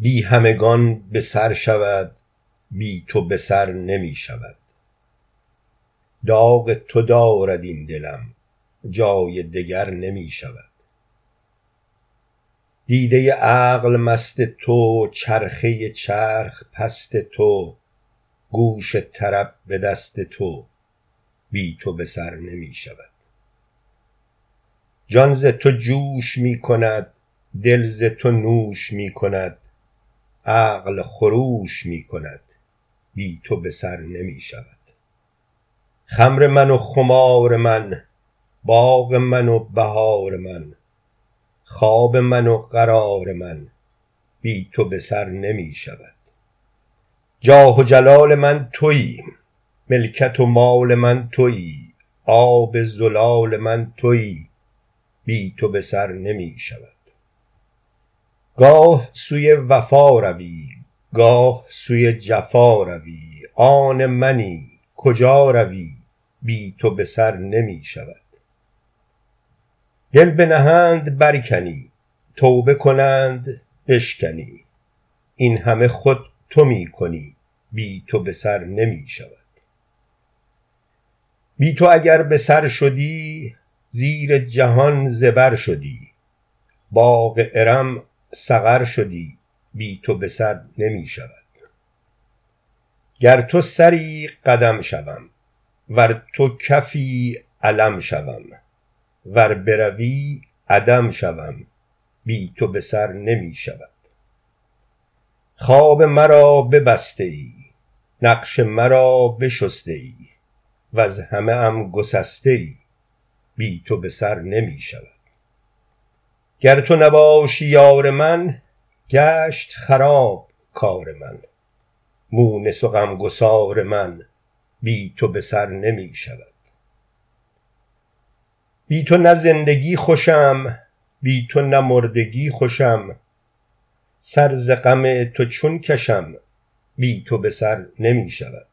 بی همگان به سر شود، بی تو به سر نمی شود. داغ تو دارد این دلم، جای دگر نمی شود. دیده عقل مست تو، چرخه چرخ پست تو، گوش طرب به دست تو، بی تو به سر نمی شود. جان ز تو جوش می کند، دل ز تو نوش می کند، عقل خروش می کند، بی تو به سر نمی شود. خمر من و خمار من، باغ من و بهار من، خواب من و قرار من، بی تو به سر نمی شود. جاه و جلال من تویی، ملکت و مال من تویی، آب زلال من تویی، بی تو به سر نمی شود. گاه سوی وفا روی، گاه سوی جفا روی، آن منی کجا روی، بی تو به سر نمی شود. دل بنهند برکنی، توبه کنند بشکنی، این همه خود تو می کنی، بی تو به سر نمی شود. بی تو اگر به سر شدی، زیر جهان زبر شدی، باغ ارم سغر شدی، بی تو به سر نمی شود. گر تو سری قدم شوم، ور تو کفی علم شوم، ور بروی عدم شوم، بی تو به سر نمی شود. خواب مرا ببسته ای، نقش مرا بشسته ای، وز همه ام گسسته ای، بی تو به سر نمی شود. گر تو نباشی یار من، گشت خراب کار من، مونس و غمگسار من، بی تو به سر نمی شود. بی تو نه زندگی خوشم، بی تو نه مردگی خوشم، سر ز غم تو چون کشم، بی تو به سر نمی شود.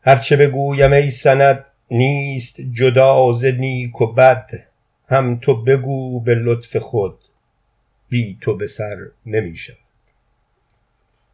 هرچه بگویم ای سند، نیست جدا ز نیک و بد، هم تو بگو به لطف خود، بی تو به سر نمی شود.